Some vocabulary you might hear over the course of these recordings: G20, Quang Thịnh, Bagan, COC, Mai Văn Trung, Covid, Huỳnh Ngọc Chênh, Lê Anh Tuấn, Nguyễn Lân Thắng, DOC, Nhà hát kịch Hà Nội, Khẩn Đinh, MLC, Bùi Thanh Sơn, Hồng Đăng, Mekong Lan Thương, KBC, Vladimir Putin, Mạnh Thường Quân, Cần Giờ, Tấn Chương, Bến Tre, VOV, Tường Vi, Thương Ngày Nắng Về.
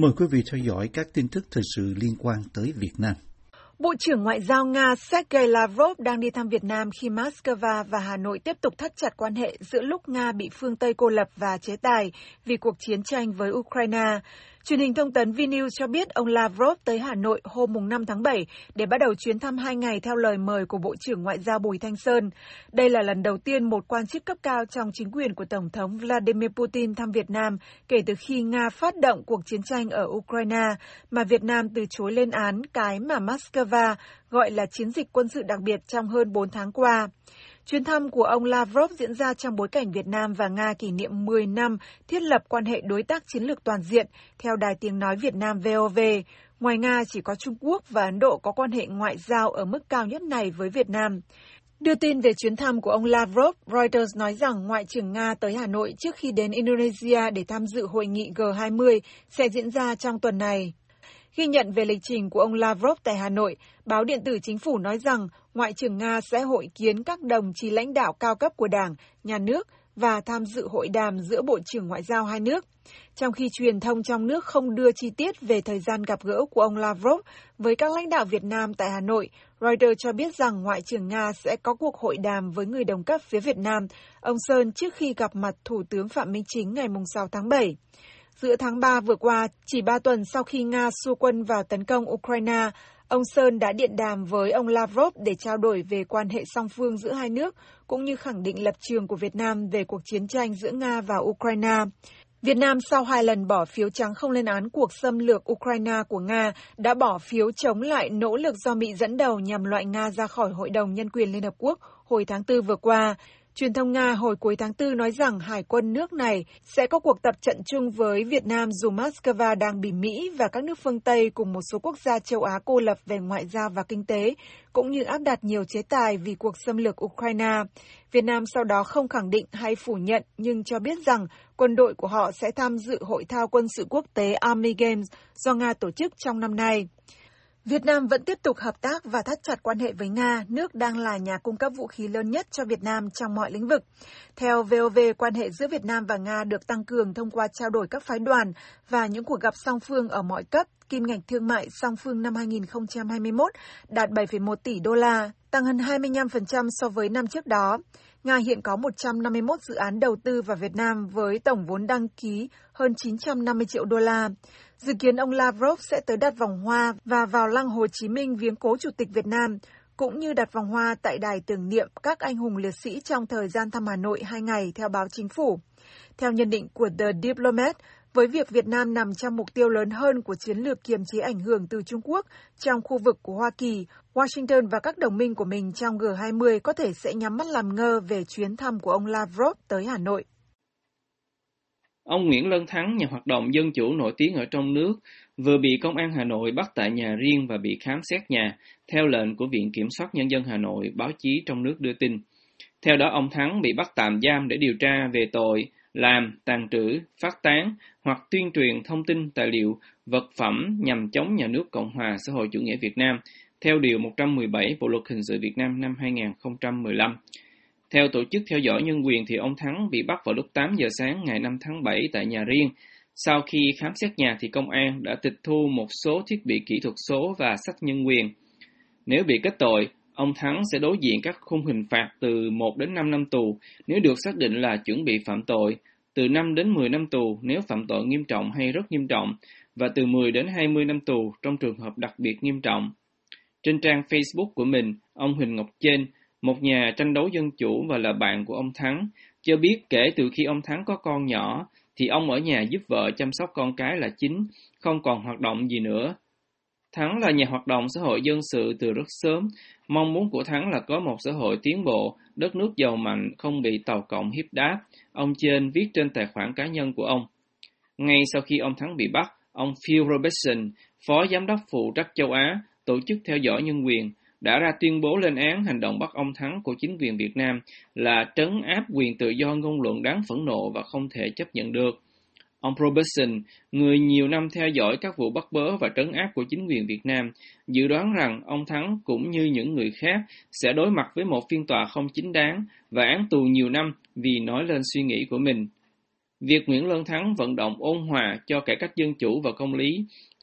Mời quý vị theo dõi các tin tức thời sự liên quan tới Việt Nam. Bộ trưởng Ngoại giao Nga Sergei Lavrov đang đi thăm Việt Nam khi Moscow và Hà Nội tiếp tục thắt chặt quan hệ giữa lúc Nga bị phương Tây cô lập và chế tài vì cuộc chiến tranh với Ukraine. Truyền hình thông tấn VNews cho biết ông Lavrov tới Hà Nội hôm 5 tháng 7 để bắt đầu chuyến thăm 2 ngày theo lời mời của Bộ trưởng Ngoại giao Bùi Thanh Sơn. Đây là lần đầu tiên một quan chức cấp cao trong chính quyền của Tổng thống Vladimir Putin thăm Việt Nam kể từ khi Nga phát động cuộc chiến tranh ở Ukraine mà Việt Nam từ chối lên án cái mà Moscow gọi là chiến dịch quân sự đặc biệt trong hơn 4 tháng qua. Chuyến thăm của ông Lavrov diễn ra trong bối cảnh Việt Nam và Nga kỷ niệm 10 năm thiết lập quan hệ đối tác chiến lược toàn diện, theo Đài Tiếng Nói Việt Nam VOV. Ngoài Nga, chỉ có Trung Quốc và Ấn Độ có quan hệ ngoại giao ở mức cao nhất này với Việt Nam. Đưa tin về chuyến thăm của ông Lavrov, Reuters nói rằng Ngoại trưởng Nga tới Hà Nội trước khi đến Indonesia để tham dự hội nghị G20 sẽ diễn ra trong tuần này. Ghi nhận về lịch trình của ông Lavrov tại Hà Nội, báo điện tử Chính phủ nói rằng Ngoại trưởng Nga sẽ hội kiến các đồng chí lãnh đạo cao cấp của Đảng, Nhà nước và tham dự hội đàm giữa Bộ trưởng Ngoại giao hai nước. Trong khi truyền thông trong nước không đưa chi tiết về thời gian gặp gỡ của ông Lavrov với các lãnh đạo Việt Nam tại Hà Nội, Reuters cho biết rằng Ngoại trưởng Nga sẽ có cuộc hội đàm với người đồng cấp phía Việt Nam, ông Sơn, trước khi gặp mặt Thủ tướng Phạm Minh Chính ngày 6 tháng 7. Giữa tháng 3 vừa qua, chỉ 3 tuần sau khi Nga xua quân vào tấn công Ukraine, ông Sơn đã điện đàm với ông Lavrov để trao đổi về quan hệ song phương giữa hai nước, cũng như khẳng định lập trường của Việt Nam về cuộc chiến tranh giữa Nga và Ukraine. Việt Nam sau 2 lần bỏ phiếu trắng không lên án cuộc xâm lược Ukraine của Nga đã bỏ phiếu chống lại nỗ lực do Mỹ dẫn đầu nhằm loại Nga ra khỏi Hội đồng Nhân quyền Liên Hợp Quốc hồi tháng 4 vừa qua. Truyền thông Nga hồi cuối tháng 4 nói rằng hải quân nước này sẽ có cuộc tập trận chung với Việt Nam dù Moscow đang bị Mỹ và các nước phương Tây cùng một số quốc gia châu Á cô lập về ngoại giao và kinh tế, cũng như áp đặt nhiều chế tài vì cuộc xâm lược Ukraine. Việt Nam sau đó không khẳng định hay phủ nhận nhưng cho biết rằng quân đội của họ sẽ tham dự hội thao quân sự quốc tế Army Games do Nga tổ chức trong năm nay. Việt Nam vẫn tiếp tục hợp tác và thắt chặt quan hệ với Nga, nước đang là nhà cung cấp vũ khí lớn nhất cho Việt Nam trong mọi lĩnh vực. Theo VOV, quan hệ giữa Việt Nam và Nga được tăng cường thông qua trao đổi các phái đoàn và những cuộc gặp song phương ở mọi cấp. Kim ngạch thương mại song phương năm 2021 đạt 7,1 tỷ đô la, tăng hơn 25% so với năm trước đó. Nga hiện có 151 dự án đầu tư vào Việt Nam với tổng vốn đăng ký hơn 950 triệu đô la. Dự kiến ông Lavrov sẽ tới đặt vòng hoa và vào lăng Hồ Chí Minh viếng cố Chủ tịch Việt Nam, cũng như đặt vòng hoa tại đài tưởng niệm các anh hùng liệt sĩ trong thời gian thăm Hà Nội 2 ngày, theo báo Chính phủ. Theo nhận định của The Diplomat, với việc Việt Nam nằm trong mục tiêu lớn hơn của chiến lược kiềm chế ảnh hưởng từ Trung Quốc trong khu vực của Hoa Kỳ, Washington và các đồng minh của mình trong G20 có thể sẽ nhắm mắt làm ngơ về chuyến thăm của ông Lavrov tới Hà Nội. Ông Nguyễn Lân Thắng, nhà hoạt động dân chủ nổi tiếng ở trong nước, vừa bị công an Hà Nội bắt tại nhà riêng và bị khám xét nhà, theo lệnh của Viện Kiểm soát Nhân dân Hà Nội, báo chí trong nước đưa tin. Theo đó, ông Thắng bị bắt tạm giam để điều tra về tội làm, tàng trữ, phát tán hoặc tuyên truyền thông tin, tài liệu, vật phẩm nhằm chống nhà nước Cộng hòa xã hội chủ nghĩa Việt Nam, theo Điều 117 Bộ Luật Hình sự Việt Nam năm 2015. Theo Tổ chức Theo dõi Nhân quyền thì ông Thắng bị bắt vào lúc 8 giờ sáng ngày 5 tháng 7 tại nhà riêng. Sau khi khám xét nhà thì công an đã tịch thu một số thiết bị kỹ thuật số và sách nhân quyền. Nếu bị kết tội, ông Thắng sẽ đối diện các khung hình phạt từ 1 đến 5 năm tù nếu được xác định là chuẩn bị phạm tội, từ 5 đến 10 năm tù nếu phạm tội nghiêm trọng hay rất nghiêm trọng, và từ 10 đến 20 năm tù trong trường hợp đặc biệt nghiêm trọng. Trên trang Facebook của mình, ông Huỳnh Ngọc Chênh, một nhà tranh đấu dân chủ và là bạn của ông Thắng, cho biết kể từ khi ông Thắng có con nhỏ thì ông ở nhà giúp vợ chăm sóc con cái là chính, không còn hoạt động gì nữa. Thắng là nhà hoạt động xã hội dân sự từ rất sớm, mong muốn của Thắng là có một xã hội tiến bộ, đất nước giàu mạnh, không bị Tàu Cộng hiếp đáp, ông Trên viết trên tài khoản cá nhân của ông. Ngay sau khi ông Thắng bị bắt, ông Phil Robertson, phó giám đốc phụ trách châu Á, Tổ chức Theo dõi Nhân quyền, đã ra tuyên bố lên án hành động bắt ông Thắng của chính quyền Việt Nam là trấn áp quyền tự do ngôn luận đáng phẫn nộ và không thể chấp nhận được. Ông Robertson, người nhiều năm theo dõi các vụ bắt bớ và trấn áp của chính quyền Việt Nam, dự đoán rằng ông Thắng cũng như những người khác sẽ đối mặt với một phiên tòa không chính đáng và án tù nhiều năm vì nói lên suy nghĩ của mình. Việc Nguyễn Lân Thắng vận động ôn hòa cho cải cách dân chủ và công lý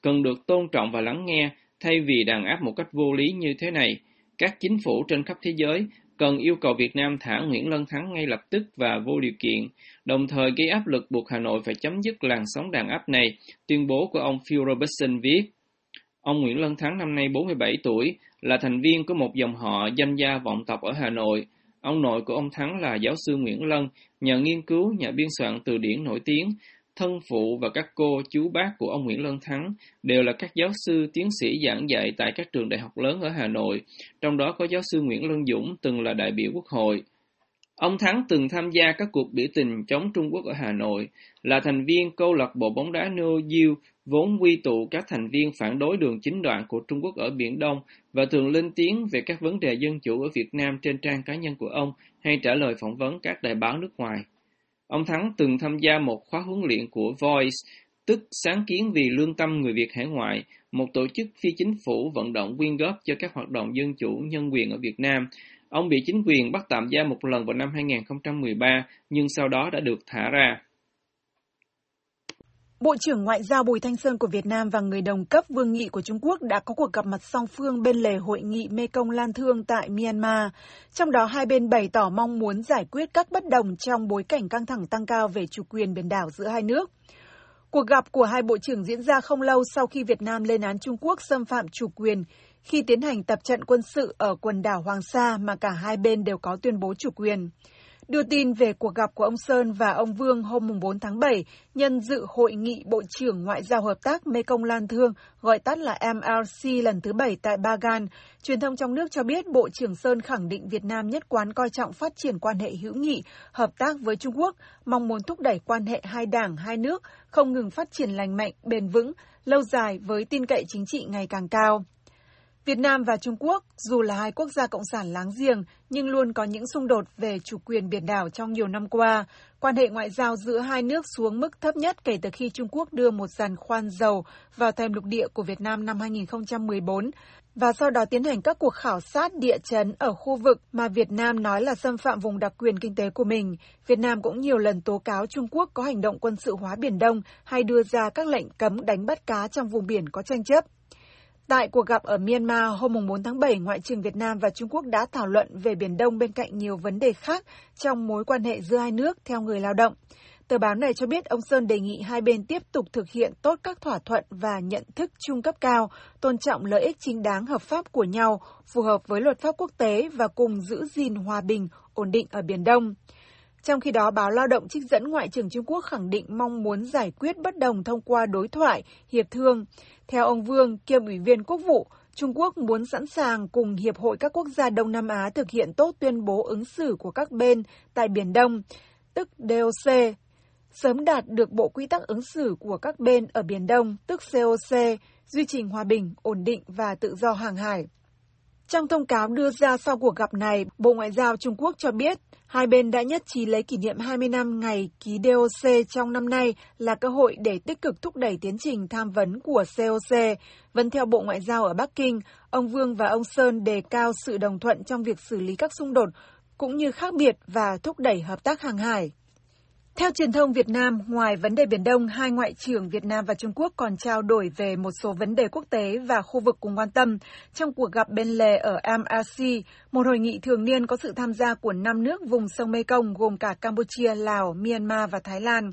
cần được tôn trọng và lắng nghe thay vì đàn áp một cách vô lý như thế này. Các chính phủ trên khắp thế giới cần yêu cầu Việt Nam thả Nguyễn Lân Thắng ngay lập tức và vô điều kiện, đồng thời gây áp lực buộc Hà Nội phải chấm dứt làn sóng đàn áp này, tuyên bố của ông Phil Robertson viết. Ông Nguyễn Lân Thắng năm nay 47 tuổi, là thành viên của một dòng họ danh gia vọng tộc ở Hà Nội. Ông nội của ông Thắng là giáo sư Nguyễn Lân, nhà nghiên cứu, nhà biên soạn từ điển nổi tiếng. Thân phụ và các cô, chú bác của ông Nguyễn Lân Thắng đều là các giáo sư, tiến sĩ giảng dạy tại các trường đại học lớn ở Hà Nội, trong đó có giáo sư Nguyễn Lân Dũng từng là đại biểu Quốc hội. Ông Thắng từng tham gia các cuộc biểu tình chống Trung Quốc ở Hà Nội, là thành viên câu lạc bộ bóng đá No-U vốn quy tụ các thành viên phản đối đường chính đoạn của Trung Quốc ở Biển Đông và thường lên tiếng về các vấn đề dân chủ ở Việt Nam trên trang cá nhân của ông hay trả lời phỏng vấn các đài báo nước ngoài. Ông Thắng từng tham gia một khóa huấn luyện của Voice, tức Sáng kiến vì lương tâm người Việt hải ngoại, một tổ chức phi chính phủ vận động quyên góp cho các hoạt động dân chủ nhân quyền ở Việt Nam. Ông bị chính quyền bắt tạm giam một lần vào năm 2013, nhưng sau đó đã được thả ra. Bộ trưởng Ngoại giao Bùi Thanh Sơn của Việt Nam và người đồng cấp Vương Nghị của Trung Quốc đã có cuộc gặp mặt song phương bên lề hội nghị Mekong Lan Thương tại Myanmar. Trong đó, hai bên bày tỏ mong muốn giải quyết các bất đồng trong bối cảnh căng thẳng tăng cao về chủ quyền biển đảo giữa hai nước. Cuộc gặp của hai bộ trưởng diễn ra không lâu sau khi Việt Nam lên án Trung Quốc xâm phạm chủ quyền khi tiến hành tập trận quân sự ở quần đảo Hoàng Sa mà cả hai bên đều có tuyên bố chủ quyền. Đưa tin về cuộc gặp của ông Sơn và ông Vương hôm 4 tháng 7 nhân dự Hội nghị Bộ trưởng Ngoại giao Hợp tác Mekong Lan Thương, gọi tắt là MLC lần thứ 7 tại Bagan, truyền thông trong nước cho biết Bộ trưởng Sơn khẳng định Việt Nam nhất quán coi trọng phát triển quan hệ hữu nghị, hợp tác với Trung Quốc, mong muốn thúc đẩy quan hệ hai đảng, hai nước, không ngừng phát triển lành mạnh, bền vững, lâu dài với tin cậy chính trị ngày càng cao. Việt Nam và Trung Quốc, dù là hai quốc gia cộng sản láng giềng, nhưng luôn có những xung đột về chủ quyền biển đảo trong nhiều năm qua. Quan hệ ngoại giao giữa hai nước xuống mức thấp nhất kể từ khi Trung Quốc đưa một giàn khoan dầu vào thềm lục địa của Việt Nam năm 2014, và sau đó tiến hành các cuộc khảo sát địa chấn ở khu vực mà Việt Nam nói là xâm phạm vùng đặc quyền kinh tế của mình. Việt Nam cũng nhiều lần tố cáo Trung Quốc có hành động quân sự hóa Biển Đông hay đưa ra các lệnh cấm đánh bắt cá trong vùng biển có tranh chấp. Tại cuộc gặp ở Myanmar hôm 4 tháng 7, Ngoại trưởng Việt Nam và Trung Quốc đã thảo luận về Biển Đông bên cạnh nhiều vấn đề khác trong mối quan hệ giữa hai nước theo người lao động. Tờ báo này cho biết ông Sơn đề nghị hai bên tiếp tục thực hiện tốt các thỏa thuận và nhận thức chung cấp cao, tôn trọng lợi ích chính đáng hợp pháp của nhau, phù hợp với luật pháp quốc tế và cùng giữ gìn hòa bình, ổn định ở Biển Đông. Trong khi đó, báo Lao động trích dẫn Ngoại trưởng Trung Quốc khẳng định mong muốn giải quyết bất đồng thông qua đối thoại, hiệp thương. Theo ông Vương, kiêm Ủy viên Quốc vụ, Trung Quốc muốn sẵn sàng cùng Hiệp hội các quốc gia Đông Nam Á thực hiện tốt tuyên bố ứng xử của các bên tại Biển Đông, tức DOC, sớm đạt được bộ quy tắc ứng xử của các bên ở Biển Đông, tức COC, duy trì hòa bình, ổn định và tự do hàng hải. Trong thông cáo đưa ra sau cuộc gặp này, Bộ Ngoại giao Trung Quốc cho biết hai bên đã nhất trí lấy kỷ niệm 20 năm ngày ký DOC trong năm nay là cơ hội để tích cực thúc đẩy tiến trình tham vấn của COC. Vẫn theo Bộ Ngoại giao ở Bắc Kinh, ông Vương và ông Sơn đề cao sự đồng thuận trong việc xử lý các xung đột, cũng như khác biệt và thúc đẩy hợp tác hàng hải. Theo truyền thông Việt Nam, ngoài vấn đề Biển Đông, hai ngoại trưởng Việt Nam và Trung Quốc còn trao đổi về một số vấn đề quốc tế và khu vực cùng quan tâm. Trong cuộc gặp bên lề ở MRC, một hội nghị thường niên có sự tham gia của 5 nước vùng sông Mekong gồm cả Campuchia, Lào, Myanmar và Thái Lan.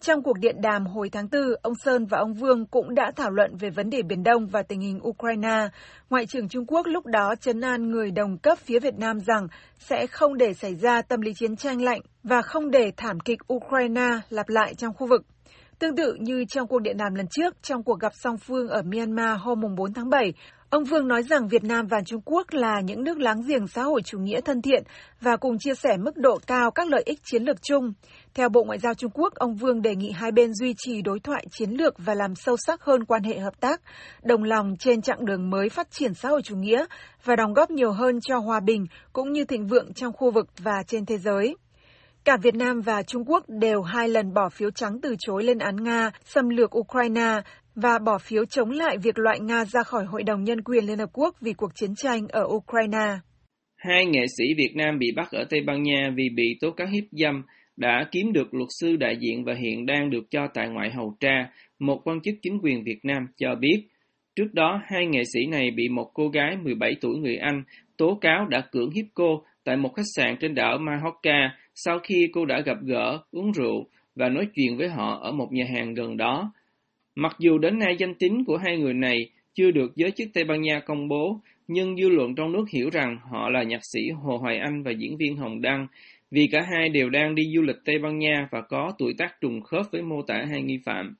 Trong cuộc điện đàm hồi tháng 4, ông Sơn và ông Vương cũng đã thảo luận về vấn đề Biển Đông và tình hình Ukraine. Ngoại trưởng Trung Quốc lúc đó trấn an người đồng cấp phía Việt Nam rằng sẽ không để xảy ra tâm lý chiến tranh lạnh và không để thảm kịch Ukraine lặp lại trong khu vực. Tương tự như trong cuộc điện đàm lần trước, trong cuộc gặp song phương ở Myanmar hôm 4 tháng 7, ông Vương nói rằng Việt Nam và Trung Quốc là những nước láng giềng xã hội chủ nghĩa thân thiện và cùng chia sẻ mức độ cao các lợi ích chiến lược chung. Theo Bộ Ngoại giao Trung Quốc, ông Vương đề nghị hai bên duy trì đối thoại chiến lược và làm sâu sắc hơn quan hệ hợp tác, đồng lòng trên chặng đường mới phát triển xã hội chủ nghĩa và đóng góp nhiều hơn cho hòa bình cũng như thịnh vượng trong khu vực và trên thế giới. Cả Việt Nam và Trung Quốc đều hai lần bỏ phiếu trắng từ chối lên án Nga xâm lược Ukraine và bỏ phiếu chống lại việc loại Nga ra khỏi Hội đồng Nhân quyền Liên Hợp Quốc vì cuộc chiến tranh ở Ukraine. Hai nghệ sĩ Việt Nam bị bắt ở Tây Ban Nha vì bị tố cáo hiếp dâm đã kiếm được luật sư đại diện và hiện đang được cho tại ngoại hầu tra, một quan chức chính quyền Việt Nam cho biết. Trước đó, hai nghệ sĩ này bị một cô gái 17 tuổi người Anh tố cáo đã cưỡng hiếp cô tại một khách sạn trên đảo Mallorca sau khi cô đã gặp gỡ, uống rượu và nói chuyện với họ ở một nhà hàng gần đó. Mặc dù đến nay danh tính của hai người này chưa được giới chức Tây Ban Nha công bố, nhưng dư luận trong nước hiểu rằng họ là nhạc sĩ Hồ Hoài Anh và diễn viên Hồng Đăng, vì cả hai đều đang đi du lịch Tây Ban Nha và có tuổi tác trùng khớp với mô tả hai nghi phạm.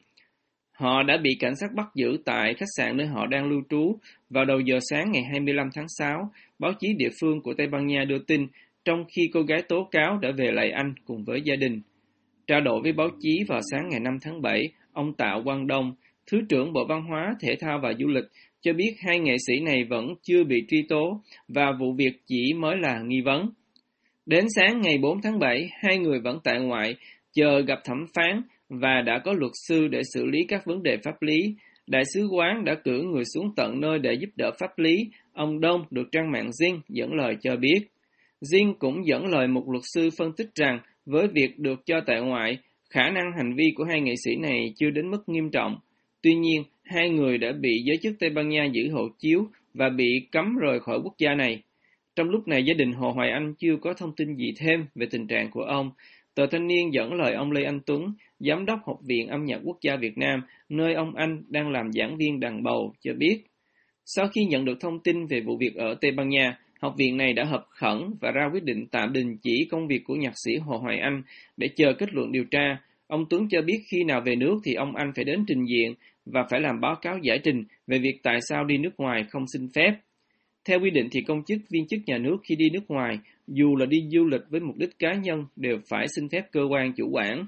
Họ đã bị cảnh sát bắt giữ tại khách sạn nơi họ đang lưu trú vào đầu giờ sáng ngày 25 tháng 6, báo chí địa phương của Tây Ban Nha đưa tin, trong khi cô gái tố cáo đã về lại Anh cùng với gia đình. Trao đổi với báo chí vào sáng ngày 5 tháng 7, ông Tạ Quang Đông, Thứ trưởng Bộ Văn hóa, Thể thao và Du lịch, cho biết hai nghệ sĩ này vẫn chưa bị truy tố và vụ việc chỉ mới là nghi vấn. Đến sáng ngày 4 tháng 7, hai người vẫn tại ngoại, chờ gặp thẩm phán và đã có luật sư để xử lý các vấn đề pháp lý. Đại sứ quán đã cử người xuống tận nơi để giúp đỡ pháp lý, ông Đông được trang mạng Zing dẫn lời cho biết. Zing cũng dẫn lời một luật sư phân tích rằng với việc được cho tại ngoại, khả năng hành vi của hai nghệ sĩ này chưa đến mức nghiêm trọng. Tuy nhiên, hai người đã bị giới chức Tây Ban Nha giữ hộ chiếu và bị cấm rời khỏi quốc gia này. Trong lúc này, gia đình Hồ Hoài Anh chưa có thông tin gì thêm về tình trạng của ông. Tờ Thanh Niên dẫn lời ông Lê Anh Tuấn, Giám đốc Học viện Âm nhạc Quốc gia Việt Nam, nơi ông Anh đang làm giảng viên đàn bầu, cho biết. Sau khi nhận được thông tin về vụ việc ở Tây Ban Nha, học viện này đã họp khẩn và ra quyết định tạm đình chỉ công việc của nhạc sĩ Hồ Hoài Anh để chờ kết luận điều tra. Ông Tuấn cho biết khi nào về nước thì ông Anh phải đến trình diện và phải làm báo cáo giải trình về việc tại sao đi nước ngoài không xin phép. Theo quy định thì công chức, viên chức nhà nước khi đi nước ngoài, dù là đi du lịch với mục đích cá nhân, đều phải xin phép cơ quan chủ quản.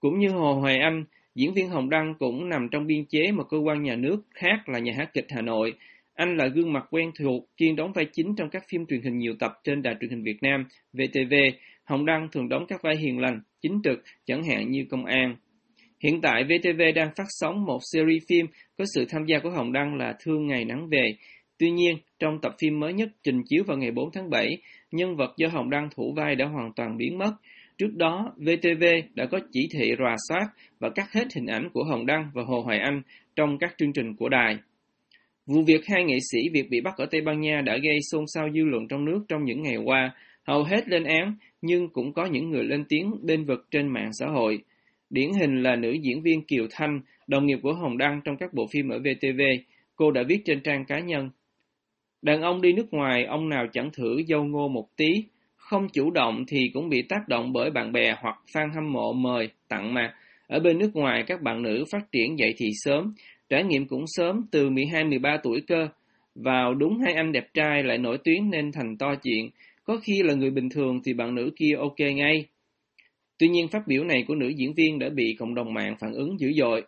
Cũng như Hồ Hoài Anh, diễn viên Hồng Đăng cũng nằm trong biên chế một cơ quan nhà nước khác là Nhà hát kịch Hà Nội. Anh là gương mặt quen thuộc, chuyên đóng vai chính trong các phim truyền hình nhiều tập trên đài truyền hình Việt Nam, VTV. Hồng Đăng thường đóng các vai hiền lành, chính trực, chẳng hạn như công an. Hiện tại, VTV đang phát sóng một series phim có sự tham gia của Hồng Đăng là Thương Ngày Nắng Về. Tuy nhiên, trong tập phim mới nhất trình chiếu vào ngày 4 tháng 7, nhân vật do Hồng Đăng thủ vai đã hoàn toàn biến mất. Trước đó, VTV đã có chỉ thị rà soát và cắt hết hình ảnh của Hồng Đăng và Hồ Hoài Anh trong các chương trình của đài. Vụ việc hai nghệ sĩ Việt bị bắt ở Tây Ban Nha đã gây xôn xao dư luận trong nước trong những ngày qua, hầu hết lên án, nhưng cũng có những người lên tiếng bênh vực trên mạng xã hội. Điển hình là nữ diễn viên Kiều Thanh, đồng nghiệp của Hồng Đăng trong các bộ phim ở VTV, cô đã viết trên trang cá nhân. Đàn ông đi nước ngoài, ông nào chẳng thử dâu ngô một tí, không chủ động thì cũng bị tác động bởi bạn bè hoặc fan hâm mộ mời, tặng mà. Ở bên nước ngoài, các bạn nữ phát triển dậy thì sớm, trải nghiệm cũng sớm, từ 12-13 tuổi cơ. Vào đúng hai anh đẹp trai lại nổi tiếng nên thành to chuyện, có khi là người bình thường thì bạn nữ kia ok ngay. Tuy nhiên, phát biểu này của nữ diễn viên đã bị cộng đồng mạng phản ứng dữ dội.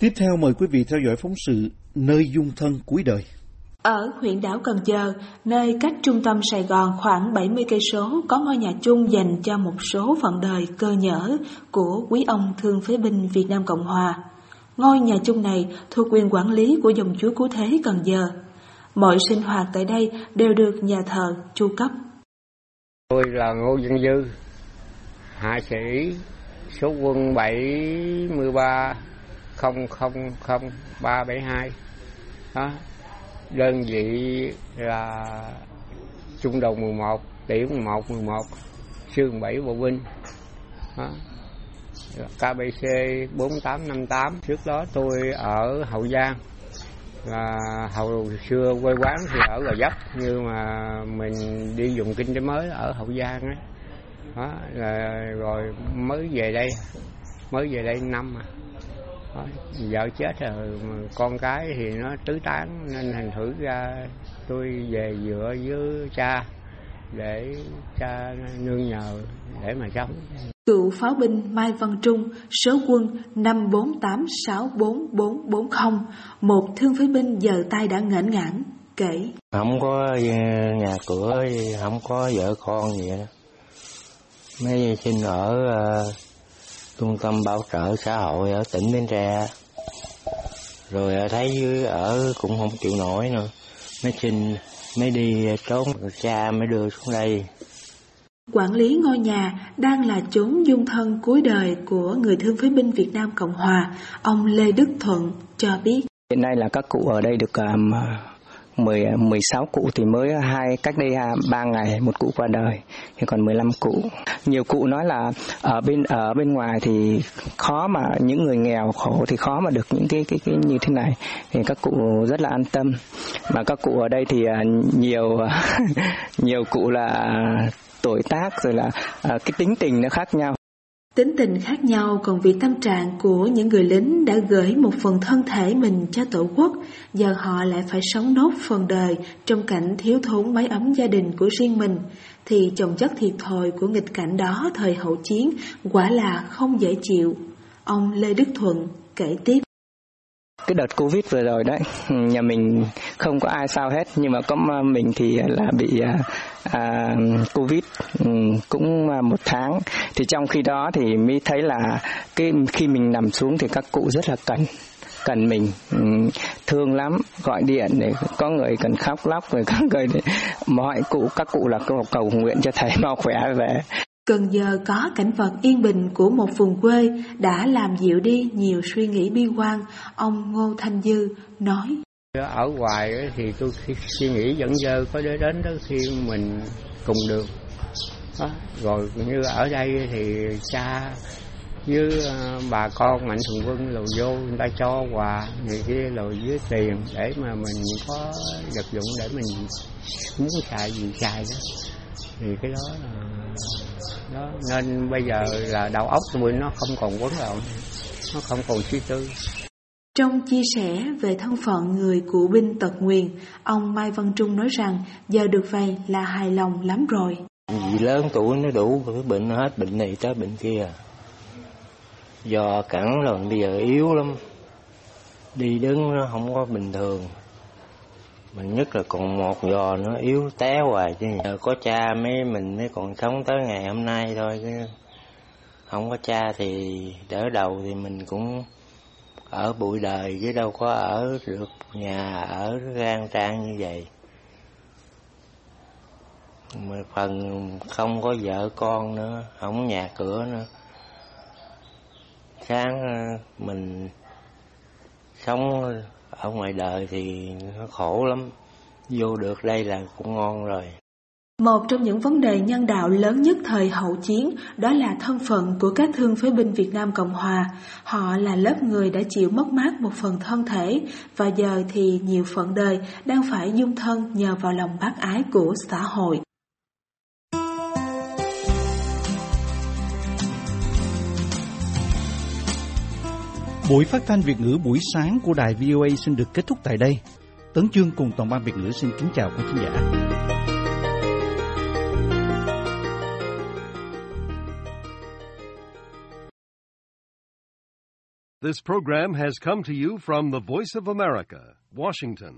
Tiếp theo mời quý vị theo dõi phóng sự Nơi dung thân cuối đời. Ở huyện đảo Cần Giờ, nơi cách trung tâm Sài Gòn khoảng 70 cây số, có ngôi nhà chung dành cho một số phận đời cơ nhỡ của quý ông thương phế binh Việt Nam Cộng Hòa. Ngôi nhà chung này thuộc quyền quản lý của dòng chúa Cứu Thế Cần Giờ. Mọi sinh hoạt tại đây đều được nhà thờ chu cấp. Tôi là Ngô Văn Dư, hạ sĩ số quân 73-00372. Đó. Đơn vị là trung đoàn 11, tiểu 1111, sư 7 bộ binh. Đó. KBC 4858. Trước đó tôi ở Hậu Giang, là hồi xưa quê quán thì ở Gò Vấp, nhưng mà mình đi dùng kinh tế mới ở Hậu Giang ấy. Đó, rồi mới về đây năm mà. Đó, vợ chết rồi, con cái thì nó tứ tán nên thành thử ra tôi về dựa với cha để cha nương nhờ để mà sống. Cựu pháo binh Mai Văn Trung, số quân 548-64440, một thương phế binh giờ tay đã nghển ngãn, kể. Không có nhà cửa, không có vợ con gì đó. Mới xin ở trung tâm bảo trợ xã hội ở tỉnh Bến Tre. Rồi thấy dưới ở cũng không chịu nổi nữa, mới xin, mới đi trốn, cha mới đưa xuống đây. Quản lý ngôi nhà đang là chốn dung thân cuối đời của người thương phế binh Việt Nam Cộng Hòa, ông Lê Đức Thuận cho biết. Hiện nay là các cụ ở đây được 16 cụ thì mới cách đây 3 ngày một cụ qua đời, thì còn 15 cụ. Nhiều cụ nói là ở bên ngoài thì khó mà những người nghèo khổ thì khó mà được những cái như thế này, thì các cụ rất là an tâm. Mà các cụ ở đây thì nhiều cụ là tuổi tác rồi là cái tính tình nó khác nhau. Tính tình khác nhau, còn vì tâm trạng của những người lính đã gửi một phần thân thể mình cho tổ quốc, giờ họ lại phải sống nốt phần đời trong cảnh thiếu thốn mái ấm gia đình của riêng mình, thì chồng chất thiệt thòi của nghịch cảnh đó thời hậu chiến quả là không dễ chịu. Ông Lê Đức Thuận kể tiếp. Cái đợt Covid vừa rồi đấy, nhà mình không có ai sao hết, nhưng mà có mình thì là bị Covid cũng 1 tháng. Thì trong khi đó thì mới thấy là khi mình nằm xuống thì các cụ rất là cần mình, thương lắm, gọi điện để có người cần khóc lóc rồi các người để, các cụ là cầu nguyện cho thầy mau khỏe về. Cần Giờ có cảnh vật yên bình của một vùng quê đã làm dịu đi nhiều suy nghĩ bi quan, ông Ngô Thanh Dư nói. Ở ngoài thì tôi suy nghĩ vẫn giờ có đến đó khi mình cùng được. Đó. Rồi như ở đây thì cha với bà con mạnh thường quân lầu vô, người ta cho quà này kia rồi với tiền để mà mình có vật dụng để mình muốn xài gì xài đó. Thì cái đó là đó. Nên bây giờ là đầu óc của mình nó không còn quấn lộn, nó không còn suy tư. Trong chia sẻ về thân phận người cụ binh tật nguyền, ông Mai Văn Trung nói rằng giờ được vậy là hài lòng lắm rồi. Vì lớn tuổi nó đủ bệnh hết, bệnh này tới bệnh kia. Do cẳng là bây giờ yếu lắm, đi đứng nó không có bình thường. Mình nhất là còn một giò nữa, yếu té hoài chứ. Có cha mình mới còn sống tới ngày hôm nay thôi. Không có cha thì đỡ đầu thì mình cũng ở bụi đời, chứ đâu có ở được nhà ở gang trang như vậy. Mà phần không có vợ con nữa, không nhà cửa nữa. Sáng mình sống ở ngoài đời thì nó khổ lắm, vô được đây là cũng ngon rồi. Một trong những vấn đề nhân đạo lớn nhất thời hậu chiến đó là thân phận của các thương phế binh Việt Nam Cộng Hòa. Họ là lớp người đã chịu mất mát một phần thân thể và giờ thì nhiều phận đời đang phải dung thân nhờ vào lòng bác ái của xã hội. Buổi phát thanh Việt ngữ buổi sáng của đài VOA xin được kết thúc tại đây. Tấn Chương cùng toàn ban Việt ngữ xin kính chào quý khán giả. This program has come to you from the Voice of America, Washington.